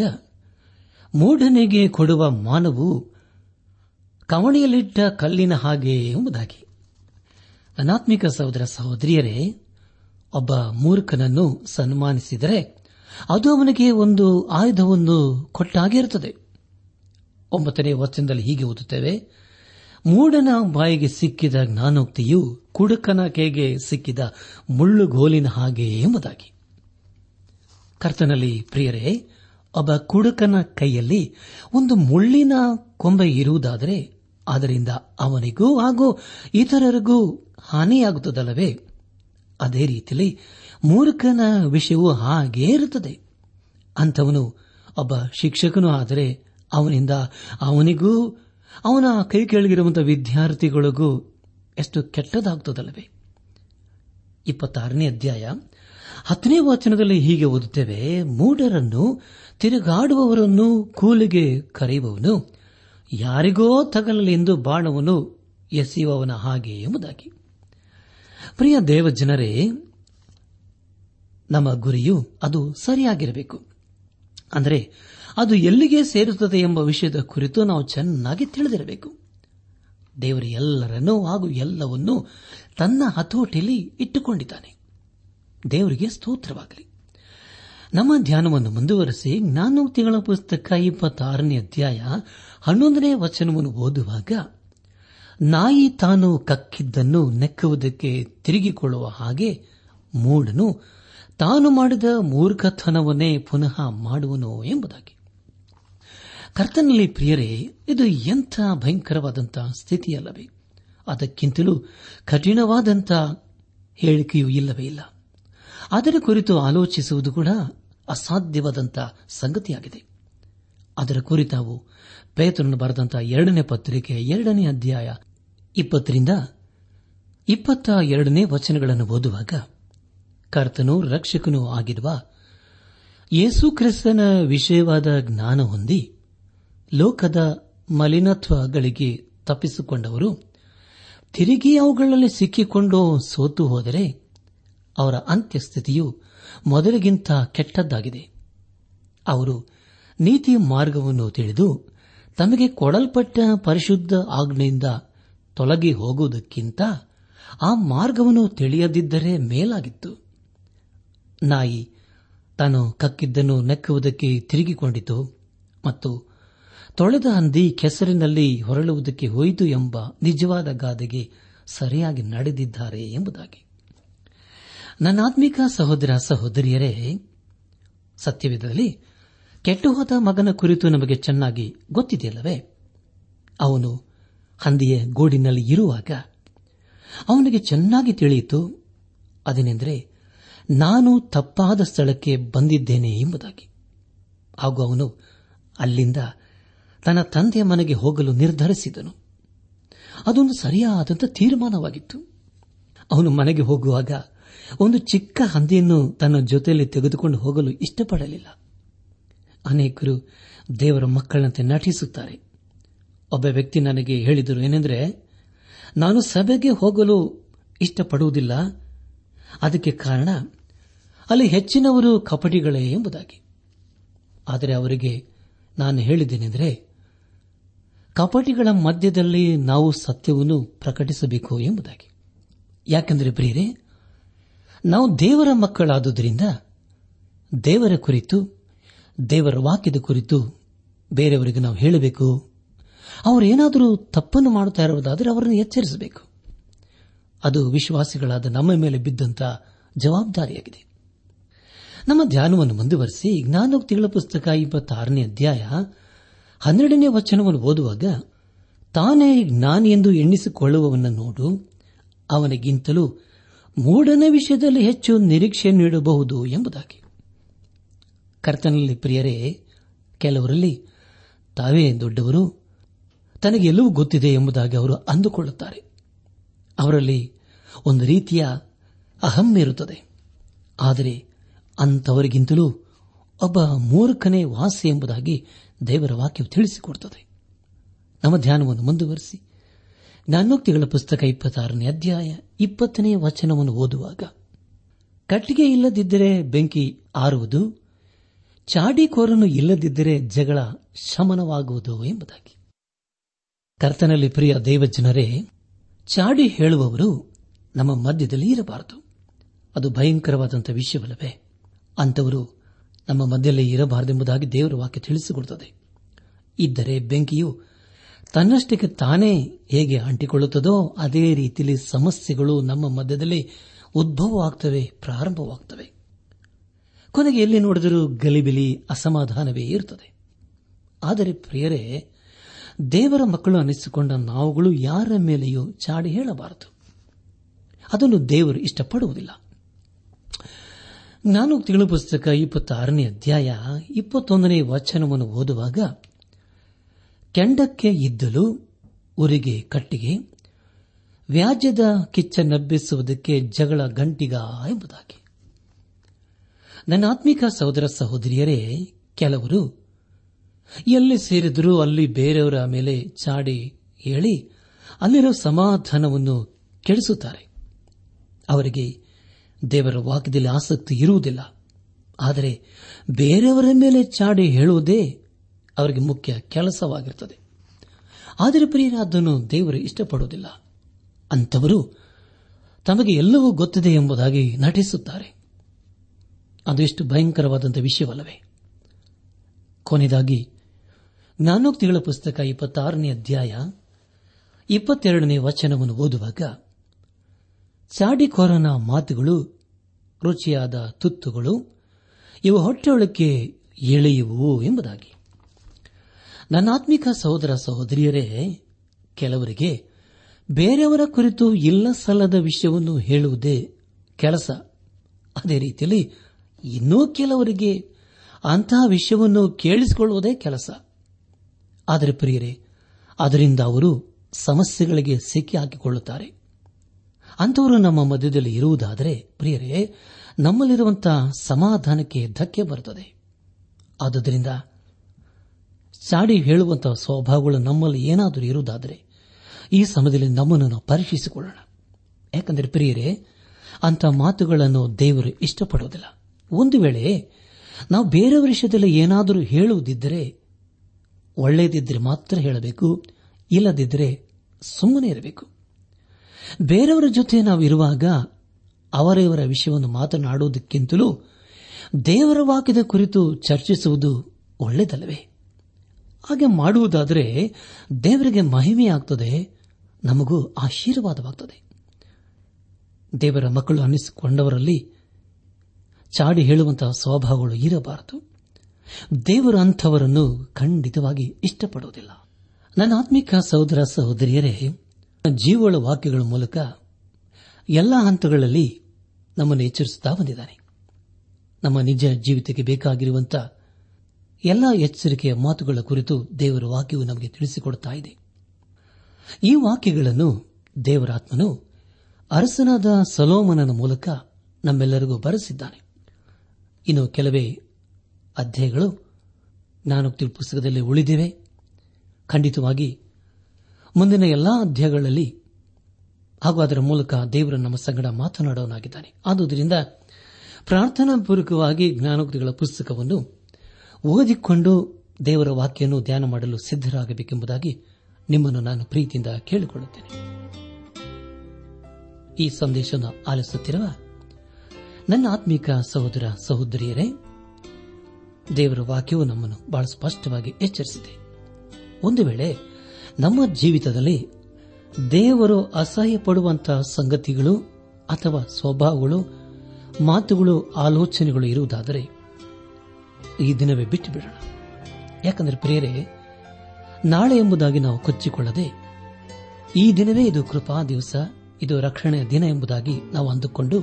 ಮೂಢನಿಗೆ ಕೊಡುವ ಮಾನವು ಕವಣಿಯಲ್ಲಿಟ್ಟ ಕಲ್ಲಿನ ಹಾಗೆ ಎಂಬುದಾಗಿ. ಅನಾತ್ಮಿಕ ಸಹೋದರ ಸಹೋದರಿಯರೇ, ಒಬ್ಬ ಮೂರ್ಖನನ್ನು ಸನ್ಮಾನಿಸಿದರೆ ಅದು ಅವನಿಗೆ ಒಂದು ಆಯುಧವನ್ನು ಕೊಟ್ಟಾಗಿರುತ್ತದೆ. 9ನೇ ವಚನದಲ್ಲಿ ಹೀಗೆ ಓದುತ್ತೇವೆ, ಮೂಢನ ಬಾಯಿಗೆ ಸಿಕ್ಕಿದ ಜ್ಞಾನೋಕ್ತಿಯು ಕುಡುಕನ ಕೈಗೆ ಸಿಕ್ಕಿದ ಮುಳ್ಳುಗೋಲಿನ ಹಾಗೆ ಎಂಬುದಾಗಿ. ಕರ್ತನಲ್ಲಿ ಪ್ರಿಯರೇ, ಒಬ್ಬ ಕುಡುಕನ ಕೈಯಲ್ಲಿ ಒಂದು ಮುಳ್ಳಿನ ಕೊಂಬೆ ಇರುವುದಾದರೆ ಅದರಿಂದ ಅವನಿಗೂ ಹಾಗೂ ಇತರರಿಗೂ ಹಾನಿಯಾಗುತ್ತದಲ್ಲವೇ? ಅದೇ ರೀತಿಯಲ್ಲಿ ಮೂರ್ಖನ ವಿಷಯವೂ ಹಾಗೇ ಇರುತ್ತದೆ. ಅಂಥವನು ಒಬ್ಬ ಶಿಕ್ಷಕನೂ ಆದರೆ ಅವನಿಂದ ಅವನಿಗೂ ಅವನ ಕೈ ಕೆಳಗಿರುವಂತಹ ವಿದ್ಯಾರ್ಥಿಗಳಿಗೂ ಎಷ್ಟು ಕೆಟ್ಟದಾಗುತ್ತದಲ್ಲವೇ? 26ನೇ ಅಧ್ಯಾಯ 10ನೇ ವಚನದಲ್ಲಿ ಹೀಗೆ ಓದುತ್ತೇವೆ, ಮೂಢರನ್ನು ತಿರುಗಾಡುವವರನ್ನು ಕೂಲಿಗೆ ಕರೆಯುವವನು ಯಾರಿಗೋ ತಗಲಲೆಂದು ಬಾಣವನ್ನು ಎಸೆಯುವವನ ಹಾಗೆ ಎಂಬುದಾಗಿ. ಪ್ರಿಯ ದೇವಜನರೇ, ನಮ್ಮ ಗುರಿಯು ಅದು ಸರಿಯಾಗಿರಬೇಕು. ಅಂದರೆ ಅದು ಎಲ್ಲಿಗೆ ಸೇರುತ್ತದೆ ಎಂಬ ವಿಷಯದ ಕುರಿತು ನಾವು ಚೆನ್ನಾಗಿ ತಿಳಿದಿರಬೇಕು. ದೇವರು ಎಲ್ಲರನ್ನೂ ಹಾಗೂ ಎಲ್ಲವನ್ನೂ ತನ್ನ ಹತೋಟಿಯಲ್ಲಿ ಇಟ್ಟುಕೊಂಡಿದ್ದಾನೆ. ದೇವರಿಗೆ ಸ್ತೋತ್ರವಾಗಲಿ. ನಮ್ಮ ಧ್ಯಾನವನ್ನು ಮುಂದುವರೆಸಿ ಜ್ಞಾನೋಕ್ತಿಗಳ ಪುಸ್ತಕ 26ನೇ ಅಧ್ಯಾಯ 11ನೇ ವಚನವನ್ನು ಓದುವಾಗ, ನಾಯಿ ತಾನು ಕಕ್ಕಿದ್ದನ್ನು ನೆಕ್ಕುವುದಕ್ಕೆ ತಿರುಗಿಕೊಳ್ಳುವ ಹಾಗೆ ಮೂಢನು ತಾನು ಮಾಡಿದ ಮೂರ್ಖತನವನ್ನೇ ಪುನಃ ಮಾಡುವನು ಎಂಬುದಾಗಿ. ಕರ್ತನಲ್ಲಿ ಪ್ರಿಯರೇ, ಇದು ಎಂಥ ಭಯಂಕರವಾದಂತಹ ಸ್ಥಿತಿಯಲ್ಲವೇ? ಅದಕ್ಕಿಂತಲೂ ಕಠಿಣವಾದಂಥ ಹೇಳಿಕೆಯೂ ಇಲ್ಲವೇ ಇಲ್ಲ. ಅದರ ಕುರಿತು ಆಲೋಚಿಸುವುದು ಕೂಡ ಅಸಾಧ್ಯವಾದಂಥ ಸಂಗತಿಯಾಗಿದೆ. ಅದರ ಕುರಿತಾವು ಪೇತ್ರನು ಬರೆದಂತಹ 2ನೇ ಪತ್ರಿಕೆ 2ನೇ ಅಧ್ಯಾಯ 20ರಿಂದ 22ನೇ ವಚನಗಳನ್ನು ಓದುವಾಗ, ಕರ್ತನೂ ರಕ್ಷಕನೂ ಆಗಿರುವ ಯೇಸು ಕ್ರಿಸ್ತನ ವಿಷಯವಾದ ಜ್ಞಾನ ಹೊಂದಿ ಲೋಕದ ಮಲಿನತ್ವಗಳಿಗೆ ತಪ್ಪಿಸಿಕೊಂಡವರು ತಿರುಗಿ ಅವುಗಳಲ್ಲಿ ಸಿಕ್ಕಿಕೊಂಡು ಸೋತು ಹೋದರೆ ಅವರ ಅಂತ್ಯಸ್ಥಿತಿಯು ಮೊದಲಿಗಿಂತ ಕೆಟ್ಟದ್ದಾಗಿದೆ. ಅವರು ನೀತಿ ಮಾರ್ಗವನ್ನು ತಿಳಿದು ತಮಗೆ ಕೊಡಲ್ಪಟ್ಟ ಪರಿಶುದ್ಧ ಆಜ್ಞೆಯಿಂದ ತೊಲಗಿ ಹೋಗುವುದಕ್ಕಿಂತ ಆ ಮಾರ್ಗವನ್ನು ತಿಳಿಯದಿದ್ದರೆ ಮೇಲಾಗಿತ್ತು. ನಾಯಿ ತಾನು ಕಕ್ಕಿದ್ದನ್ನು ನೆಕ್ಕುವುದಕ್ಕೆ ತಿರುಗಿಕೊಂಡಿತು ಮತ್ತು ತೊಳೆದ ಹಂದಿ ಕೆಸರಿನಲ್ಲಿ ಹೊರಳುವುದಕ್ಕೆ ಹೋಯಿತು ಎಂಬ ನಿಜವಾದ ಗಾದೆಗೆ ಸರಿಯಾಗಿ ನಡೆದಿದ್ದಾರೆ ಎಂಬುದಾಗಿ. ನನ್ನಾತ್ಮಿಕ ಸಹೋದರ ಸಹೋದರಿಯರೇ, ಸತ್ಯವೇದದಲ್ಲಿ ಕೆಟ್ಟುಹೋದ ಮಗನ ಕುರಿತು ನಮಗೆ ಚೆನ್ನಾಗಿ ಗೊತ್ತಿದೆಯಲ್ಲವೇ? ಅವನು ಹಂದಿಯ ಗೂಡಿನಲ್ಲಿ ಇರುವಾಗ ಅವನಿಗೆ ಚೆನ್ನಾಗಿ ತಿಳಿಯಿತು. ಅದನೆಂದರೆ ನಾನು ತಪ್ಪಾದ ಸ್ಥಳಕ್ಕೆ ಬಂದಿದ್ದೇನೆ ಎಂಬುದಾಗಿ. ಹಾಗೂ ಅವನು ಅಲ್ಲಿಂದ ತನ್ನ ತಂದೆಯ ಮನೆಗೆ ಹೋಗಲು ನಿರ್ಧರಿಸಿದನು. ಅದೊಂದು ಸರಿಯಾದಂಥ ತೀರ್ಮಾನವಾಗಿತ್ತು. ಅವನು ಮನೆಗೆ ಹೋಗುವಾಗ ಒಂದು ಚಿಕ್ಕ ಹಂದಿಯನ್ನು ತನ್ನ ಜೊತೆಯಲ್ಲಿ ತೆಗೆದುಕೊಂಡು ಹೋಗಲು ಇಷ್ಟಪಡಲಿಲ್ಲ. ಅನೇಕರು ದೇವರ ಮಕ್ಕಳಂತೆ ನಟಿಸುತ್ತಾರೆ. ಒಬ್ಬ ವ್ಯಕ್ತಿ ನನಗೆ ಹೇಳಿದರು, ಏನೆಂದರೆ, ನಾನು ಸಭೆಗೆ ಹೋಗಲು ಇಷ್ಟಪಡುವುದಿಲ್ಲ, ಅದಕ್ಕೆ ಕಾರಣ ಅಲ್ಲಿ ಹೆಚ್ಚಿನವರು ಕಪಟಿಗಳೇ ಎಂಬುದಾಗಿ. ಆದರೆ ಅವರಿಗೆ ನಾನು ಹೇಳಿದ್ದೇನೆಂದರೆ, ಕಪಟಿಗಳ ಮಧ್ಯದಲ್ಲಿ ನಾವು ಸತ್ಯವನ್ನು ಪ್ರಕಟಿಸಬೇಕು ಎಂಬುದಾಗಿ. ಯಾಕೆಂದರೆ ಪ್ರಿಯರೇ, ನಾವು ದೇವರ ಮಕ್ಕಳಾದುದರಿಂದ ದೇವರ ಕುರಿತು, ದೇವರ ವಾಕ್ಯದ ಕುರಿತು ಬೇರೆಯವರಿಗೆ ನಾವು ಹೇಳಬೇಕು. ಅವರೇನಾದರೂ ತಪ್ಪನ್ನು ಮಾಡುತ್ತಾ ಇರುವುದಾದರೆ ಅವರನ್ನು ಎಚ್ಚರಿಸಬೇಕು. ಅದು ವಿಶ್ವಾಸಿಗಳಾದ ನಮ್ಮ ಮೇಲೆ ಬಿದ್ದಂಥ ಜವಾಬ್ದಾರಿಯಾಗಿದೆ. ನಮ್ಮ ಧ್ಯಾನವನ್ನು ಮುಂದುವರೆಸಿ ಜ್ಞಾನೋಕ್ತಿಗಳ ಪುಸ್ತಕ 26ನೇ ಅಧ್ಯಾಯ 12ನೇ ವಚನವನ್ನು ಓದುವಾಗ, ತಾನೇ ಜ್ಞಾನಿಯೆಂದು ಎಣ್ಣಿಸಿಕೊಳ್ಳುವವನ್ನ ನೋಡು, ಅವನಿಗಿಂತಲೂ ಮೂಢನ ವಿಷಯದಲ್ಲಿ ಹೆಚ್ಚು ನಿರೀಕ್ಷೆ ನೀಡಬಹುದು ಎಂಬುದಾಗಿ. ಕರ್ತನಲ್ಲಿ ಪ್ರಿಯರೇ, ಕೆಲವರಲ್ಲಿ ತಾವೇ ದೊಡ್ಡವರು, ತನಗೆ ಎಲ್ಲವೂ ಗೊತ್ತಿದೆ ಎಂಬುದಾಗಿ ಅವರು ಅಂದುಕೊಳ್ಳುತ್ತಾರೆ. ಅವರಲ್ಲಿ ಒಂದು ರೀತಿಯ ಅಹಂ ಇರುತ್ತದೆ. ಆದರೆ ಅಂಥವರಿಗಿಂತಲೂ ಒಬ್ಬ ಮೂರ್ಖನೇ ವಾಸಿ ಎಂಬುದಾಗಿ ದೇವರ ವಾಕ್ಯವು ತಿಳಿಸಿಕೊಡುತ್ತದೆ. ನಮ್ಮ ಧ್ಯಾನವನ್ನು ಮುಂದುವರೆಸಿ ಜ್ಞಾನೋಕ್ತಿಗಳ ಪುಸ್ತಕ 26ನೇ ಅಧ್ಯಾಯ 20ನೇ ವಚನವನ್ನು ಓದುವಾಗ, ಕಟ್ಟಿಗೆ ಇಲ್ಲದಿದ್ದರೆ ಬೆಂಕಿ ಆರುವುದು, ಚಾಡಿಕೋರನು ಇಲ್ಲದಿದ್ದರೆ ಜಗಳ ಶಮನವಾಗುವುದು ಎಂಬುದಾಗಿ. ಕರ್ತನಲ್ಲಿ ಪ್ರಿಯ ದೇವಜನರೇ, ಚಾಡಿ ಹೇಳುವವರು ನಮ್ಮ ಮಧ್ಯದಲ್ಲಿ ಇರಬಾರದು. ಅದು ಭಯಂಕರವಾದಂಥ ವಿಷಯವಲ್ಲವೇ? ಅಂಥವರು ನಮ್ಮ ಮಧ್ಯದಲ್ಲಿ ಇರಬಾರದೆಂಬುದಾಗಿ ದೇವರ ವಾಕ್ಯ ತಿಳಿಸಿಕೊಡುತ್ತದೆ. ಇದ್ದರೆ ಬೆಂಕಿಯು ತನ್ನಷ್ಟಕ್ಕೆ ತಾನೇ ಹೇಗೆ ಅಂಟಿಕೊಳ್ಳುತ್ತದೋ ಅದೇ ರೀತಿಯಲ್ಲಿ ಸಮಸ್ಯೆಗಳು ನಮ್ಮ ಮಧ್ಯದಲ್ಲಿ ಉದ್ಭವವಾಗ್ತವೆ, ಪ್ರಾರಂಭವಾಗ್ತವೆ. ಕೊನೆಗೆ ಎಲ್ಲಿ ನೋಡಿದರೂ ಗಲಿಬಿಲಿ, ಅಸಮಾಧಾನವೇ ಇರುತ್ತದೆ. ಆದರೆ ಪ್ರಿಯರೇ, ದೇವರ ಮಕ್ಕಳು ಅನ್ನಿಸಿಕೊಂಡ ನಾವುಗಳು ಯಾರ ಮೇಲೆಯೂ ಚಾಡಿ ಹೇಳಬಾರದು. ಅದನ್ನು ದೇವರು ಇಷ್ಟಪಡುವುದಿಲ್ಲ. ಜ್ಞಾನೋಕ್ತಿಗಳ ಪುಸ್ತಕ 26ನೇ ಅಧ್ಯಾಯ 21ನೇ ವಚನವನ್ನು ಓದುವಾಗ, ಕೆಂಡಕ್ಕೆ ಇದ್ದಲು, ಉರಿಗೆ ಕಟ್ಟಿಗೆ, ವ್ಯಾಜ್ಯದ ಕಿಚ್ಚ ನಬ್ಬಿಸುವುದಕ್ಕೆ ಜಗಳ ಗಂಟಿಗ ಎಂಬುದಾಗಿ. ನನ್ನ ಆತ್ಮಿಕ ಸಹೋದರ ಸಹೋದರಿಯರೇ, ಕೆಲವರು ಎಲ್ಲಿ ಸೇರಿದರೂ ಅಲ್ಲಿ ಬೇರೆಯವರ ಮೇಲೆ ಚಾಡಿ ಹೇಳಿ ಅಲ್ಲಿರೋ ಸಮಾಧಾನವನ್ನು ಕೆಡಿಸುತ್ತಾರೆ. ಅವರಿಗೆ ದೇವರ ವಾಕ್ಯದಲ್ಲಿ ಆಸಕ್ತಿ ಇರುವುದಿಲ್ಲ. ಆದರೆ ಬೇರೆಯವರ ಮೇಲೆ ಚಾಡಿ ಹೇಳುವುದೇ ಅವರಿಗೆ ಮುಖ್ಯ ಕೆಲಸವಾಗಿರುತ್ತದೆ. ಆದರೆ ಪ್ರಿಯರೇ, ಅದನ್ನು ದೇವರು ಇಷ್ಟಪಡುವುದಿಲ್ಲ. ಅಂಥವರು ತಮಗೆ ಎಲ್ಲವೂ ಗೊತ್ತಿದೆ ಎಂಬುದಾಗಿ ನಟಿಸುತ್ತಾರೆ. ಅದು ಎಷ್ಟು ಭಯಂಕರವಾದಂಥ ವಿಷಯವಲ್ಲವೇ? ಕೊನೆಯದಾಗಿ ಜ್ಞಾನೋಕ್ತಿಗಳ ಪುಸ್ತಕ 26ನೇ ಅಧ್ಯಾಯ 22ನೇ ವಚನವನ್ನು ಓದುವಾಗ, ಚಾಡಿಕೋರನ ಮಾತುಗಳು ರುಚಿಯಾದ ತುತ್ತುಗಳು, ಇವು ಹೊಟ್ಟೆಯೊಳಕ್ಕೆ ಎಳೆಯುವು ಎಂಬುದಾಗಿ. ನನ್ನ ಆತ್ಮಿಕ ಸಹೋದರ ಸಹೋದರಿಯರೇ, ಕೆಲವರಿಗೆ ಬೇರೆಯವರ ಕುರಿತು ಇಲ್ಲ ಸಲ್ಲದ ವಿಷಯವನ್ನು ಹೇಳುವುದೇ ಕೆಲಸ. ಅದೇ ರೀತಿಯಲ್ಲಿ ಇನ್ನೂ ಕೆಲವರಿಗೆ ಅಂತಹ ವಿಷಯವನ್ನು ಕೇಳಿಸಿಕೊಳ್ಳುವುದೇ ಕೆಲಸ. ಆದರೆ ಪ್ರಿಯರೇ, ಅದರಿಂದ ಅವರು ಸಮಸ್ಯೆಗಳಿಗೆ ಸಿಕ್ಕಿ ಹಾಕಿಕೊಳ್ಳುತ್ತಾರೆ. ಅಂಥವರು ನಮ್ಮ ಮಧ್ಯದಲ್ಲಿ ಇರುವುದಾದರೆ ಪ್ರಿಯರೇ, ನಮ್ಮಲ್ಲಿರುವಂತಹ ಸಮಾಧಾನಕ್ಕೆ ಧಕ್ಕೆ ಬರುತ್ತದೆ. ಆದುದರಿಂದ ಚಾಡಿ ಹೇಳುವಂತಹ ಸ್ವಭಾವಗಳು ನಮ್ಮಲ್ಲಿ ಏನಾದರೂ ಇರುವುದಾದರೆ ಈ ಸಮಯದಲ್ಲಿ ನಮ್ಮನ್ನು ನಾವು ಪರೀಕ್ಷಿಸಿಕೊಳ್ಳೋಣ. ಯಾಕೆಂದರೆ ಪ್ರಿಯರೇ, ಅಂಥ ಮಾತುಗಳನ್ನು ದೇವರು ಇಷ್ಟಪಡುವುದಿಲ್ಲ. ಒಂದು ವೇಳೆ ನಾವು ಬೇರೆಯವರ ವಿಷಯದಲ್ಲಿ ಏನಾದರೂ ಹೇಳುವುದಿದ್ದರೆ ಒಳ್ಳೆಯದಿದ್ದರೆ ಮಾತ್ರ ಹೇಳಬೇಕು, ಇಲ್ಲದಿದ್ದರೆ ಸುಮ್ಮನೆ ಇರಬೇಕು. ಬೇರೆಯವರ ಜೊತೆ ನಾವು ಇರುವಾಗ ಅವರವರ ವಿಷಯವನ್ನು ಮಾತನಾಡುವುದಕ್ಕಿಂತಲೂ ದೇವರ ವಾಕ್ಯದ ಕುರಿತು ಚರ್ಚಿಸುವುದು ಒಳ್ಳೆಯದಲ್ಲವೇ? ಹಾಗೆ ಮಾಡುವುದಾದರೆ ದೇವರಿಗೆ ಮಹಿಮೆಯಾಗ್ತದೆ, ನಮಗೂ ಆಶೀರ್ವಾದವಾಗ್ತದೆ. ದೇವರ ಮಕ್ಕಳು ಅನ್ನಿಸಿಕೊಂಡವರಲ್ಲಿ ಚಾಡಿ ಹೇಳುವಂತಹ ಸ್ವಭಾವಗಳು ಇರಬಾರದು. ದೇವರು ಅಂಥವರನ್ನು ಖಂಡಿತವಾಗಿ ಇಷ್ಟಪಡುವುದಿಲ್ಲ. ನನ್ನ ಆತ್ಮಿಕ ಸಹೋದರ ಸಹೋದರಿಯರೇ, ಜೀವಳ ವಾಕ್ಯಗಳ ಮೂಲಕ ಎಲ್ಲ ಹಂತಗಳಲ್ಲಿ ನಮ್ಮನ್ನು ಎಚ್ಚರಿಸುತ್ತಾ ಬಂದಿದ್ದಾನೆ. ನಮ್ಮ ನಿಜ ಜೀವಿತಕ್ಕೆ ಬೇಕಾಗಿರುವಂತಹ ಎಲ್ಲ ಎಚ್ಚರಿಕೆಯ ಮಾತುಗಳ ಕುರಿತು ದೇವರ ವಾಕ್ಯವು ನಮಗೆ ತಿಳಿಸಿಕೊಡುತ್ತಾ ಇದೆ. ಈ ವಾಕ್ಯಗಳನ್ನು ದೇವರಾತ್ಮನು ಅರಸನಾದ ಸೊಲೊಮೋನನ ಮೂಲಕ ನಮ್ಮೆಲ್ಲರಿಗೂ ಬರೆಸಿದ್ದಾನೆ. ಇನ್ನು ಕೆಲವೇ ಅಧ್ಯಾಯಗಳು ಜ್ಞಾನೋಕ್ತಿ ಪುಸ್ತಕದಲ್ಲಿ ಉಳಿದಿವೆ. ಖಂಡಿತವಾಗಿ ಮುಂದಿನ ಎಲ್ಲಾ ಅಧ್ಯಾಯಗಳಲ್ಲಿ ಹಾಗೂ ಅದರ ಮೂಲಕ ದೇವರು ನಮ್ಮ ಸಂಗಡ ಮಾತನಾಡೋನಾಗಿದ್ದಾನೆ. ಆದುದರಿಂದ ಪ್ರಾರ್ಥನಾಪೂರ್ವಕವಾಗಿ ಜ್ಞಾನೋಕ್ತಿಗಳ ಪುಸ್ತಕವನ್ನು ಓದಿಕೊಂಡು ದೇವರ ವಾಕ್ಯವನ್ನು ಧ್ಯಾನ ಮಾಡಲು ಸಿದ್ದರಾಗಬೇಕೆಂಬುದಾಗಿ ನಿಮ್ಮನ್ನು ನಾನು ಪ್ರೀತಿಯಿಂದ ಕೇಳಿಕೊಳ್ಳುತ್ತೇನೆ. ಈ ಸಂದೇಶವನ್ನು ಆಲಿಸುತ್ತಿರುವ ನನ್ನ ಆತ್ಮೀಕ ಸಹೋದರ ಸಹೋದರಿಯರೇ, ದೇವರ ವಾಕ್ಯವು ನಮ್ಮನ್ನು ಬಹಳ ಸ್ಪಷ್ಟವಾಗಿ ಎಚ್ಚರಿಸಿದೆ. ಒಂದು ವೇಳೆ ನಮ್ಮ ಜೀವಿತದಲ್ಲಿ ದೇವರು ಅಸಹ್ಯ ಪಡುವಂತಹ ಸಂಗತಿಗಳು ಅಥವಾ ಸ್ವಭಾವಗಳು, ಮಾತುಗಳು, ಆಲೋಚನೆಗಳು ಇರುವುದಾದರೆ ಈ ದಿನವೇ ಬಿಟ್ಟು ಬಿಡೋಣ. ಯಾಕಂದರೆ ಪ್ರಿಯರೇ, ನಾಳೆ ಎಂಬುದಾಗಿ ನಾವು ಕೊಚ್ಚಿಕೊಳ್ಳದೆ ಈ ದಿನವೇ ಇದು ಕೃಪಾ ದಿವಸ, ಇದು ರಕ್ಷಣೆಯ ದಿನ ಎಂಬುದಾಗಿ ನಾವು ಅಂದುಕೊಂಡು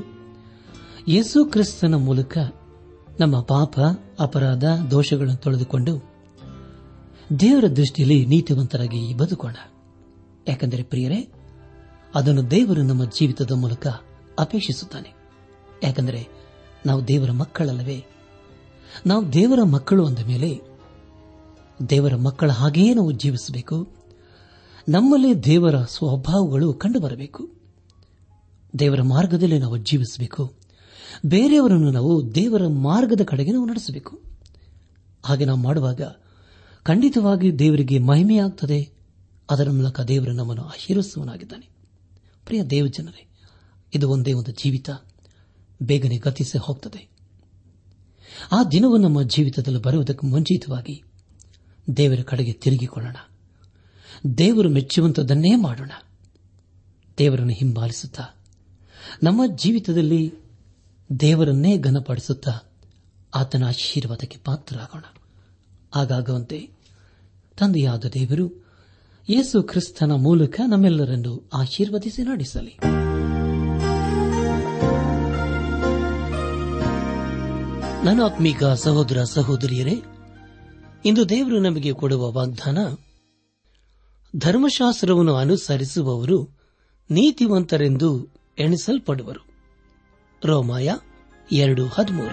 ಯೇಸು ಕ್ರಿಸ್ತನ ಮೂಲಕ ನಮ್ಮ ಪಾಪ, ಅಪರಾಧ, ದೋಷಗಳನ್ನು ತೊಳೆದುಕೊಂಡು ದೇವರ ದೃಷ್ಟಿಯಲ್ಲಿ ನೀತಿವಂತರಾಗಿ ಬದುಕೋಣ. ಯಾಕೆಂದರೆ ಪ್ರಿಯರೇ, ಅದನ್ನು ದೇವರು ನಮ್ಮ ಜೀವಿತದ ಮೂಲಕ ಅಪೇಕ್ಷಿಸುತ್ತಾನೆ. ಯಾಕೆಂದರೆ ನಾವು ದೇವರ ಮಕ್ಕಳಲ್ಲವೇ? ನಾವು ದೇವರ ಮಕ್ಕಳು ಅಂದ ಮೇಲೆ ದೇವರ ಮಕ್ಕಳ ಹಾಗೆಯೇ ನಾವು ಜೀವಿಸಬೇಕು. ನಮ್ಮಲ್ಲಿ ದೇವರ ಸ್ವಭಾವಗಳು ಕಂಡುಬರಬೇಕು. ದೇವರ ಮಾರ್ಗದಲ್ಲಿ ನಾವು ಜೀವಿಸಬೇಕು. ಬೇರೆಯವರನ್ನು ನಾವು ದೇವರ ಮಾರ್ಗದ ಕಡೆಗೆ ನಾವು ನಡೆಸಬೇಕು. ಹಾಗೆ ನಾವು ಮಾಡುವಾಗ ಖಂಡಿತವಾಗಿ ದೇವರಿಗೆ ಮಹಿಮೆಯಾಗುತ್ತದೆ. ಅದರ ಮೂಲಕ ದೇವರು ನಮ್ಮನ್ನು ಆಶೀರ್ವಿಸುವನಾಗಿದ್ದಾನೆ. ಪ್ರಿಯ ದೇವಜನರೇ, ಇದು ಒಂದೇ ಒಂದು ಜೀವಿತ, ಬೇಗನೆ ಗತಿಸಿ ಹೋಗ್ತದೆ. ಆ ದಿನವು ನಮ್ಮ ಜೀವಿತದಲ್ಲಿ ಬರುವುದಕ್ಕೂ ಮುಂಚಿತವಾಗಿ ದೇವರ ಕಡೆಗೆ ತಿರುಗಿಕೊಳ್ಳೋಣ. ದೇವರು ಮೆಚ್ಚುವಂಥದ್ದನ್ನೇ ಮಾಡೋಣ. ದೇವರನ್ನು ಹಿಂಬಾಲಿಸುತ್ತಾ ನಮ್ಮ ಜೀವಿತದಲ್ಲಿ ದೇವರನ್ನೇ ಘನಪಡಿಸುತ್ತಾ ಆತನ ಆಶೀರ್ವಾದಕ್ಕೆ ಪಾತ್ರರಾಗೋಣ. ಹಾಗಾಗುವಂತೆ ತಂದೆಯಾದ ದೇವರು ಯೇಸು ಕ್ರಿಸ್ತನ ಮೂಲಕ ನಮ್ಮೆಲ್ಲರನ್ನು ಆಶೀರ್ವದಿಸಿ ನಡೆಸಲಿ. ನನ್ನ ಆತ್ಮೀಕ ಸಹೋದರ ಸಹೋದರಿಯರೇ, ಇಂದು ದೇವರು ನಮಗೆ ಕೊಡುವ ವಾಗ್ದಾನ, ಧರ್ಮಶಾಸ್ತ್ರವನ್ನು ಅನುಸರಿಸುವವರು ನೀತಿವಂತರೆಂದು ಎಣಿಸಲ್ಪಡುವರು. ರೋಮಾಯ 2:13.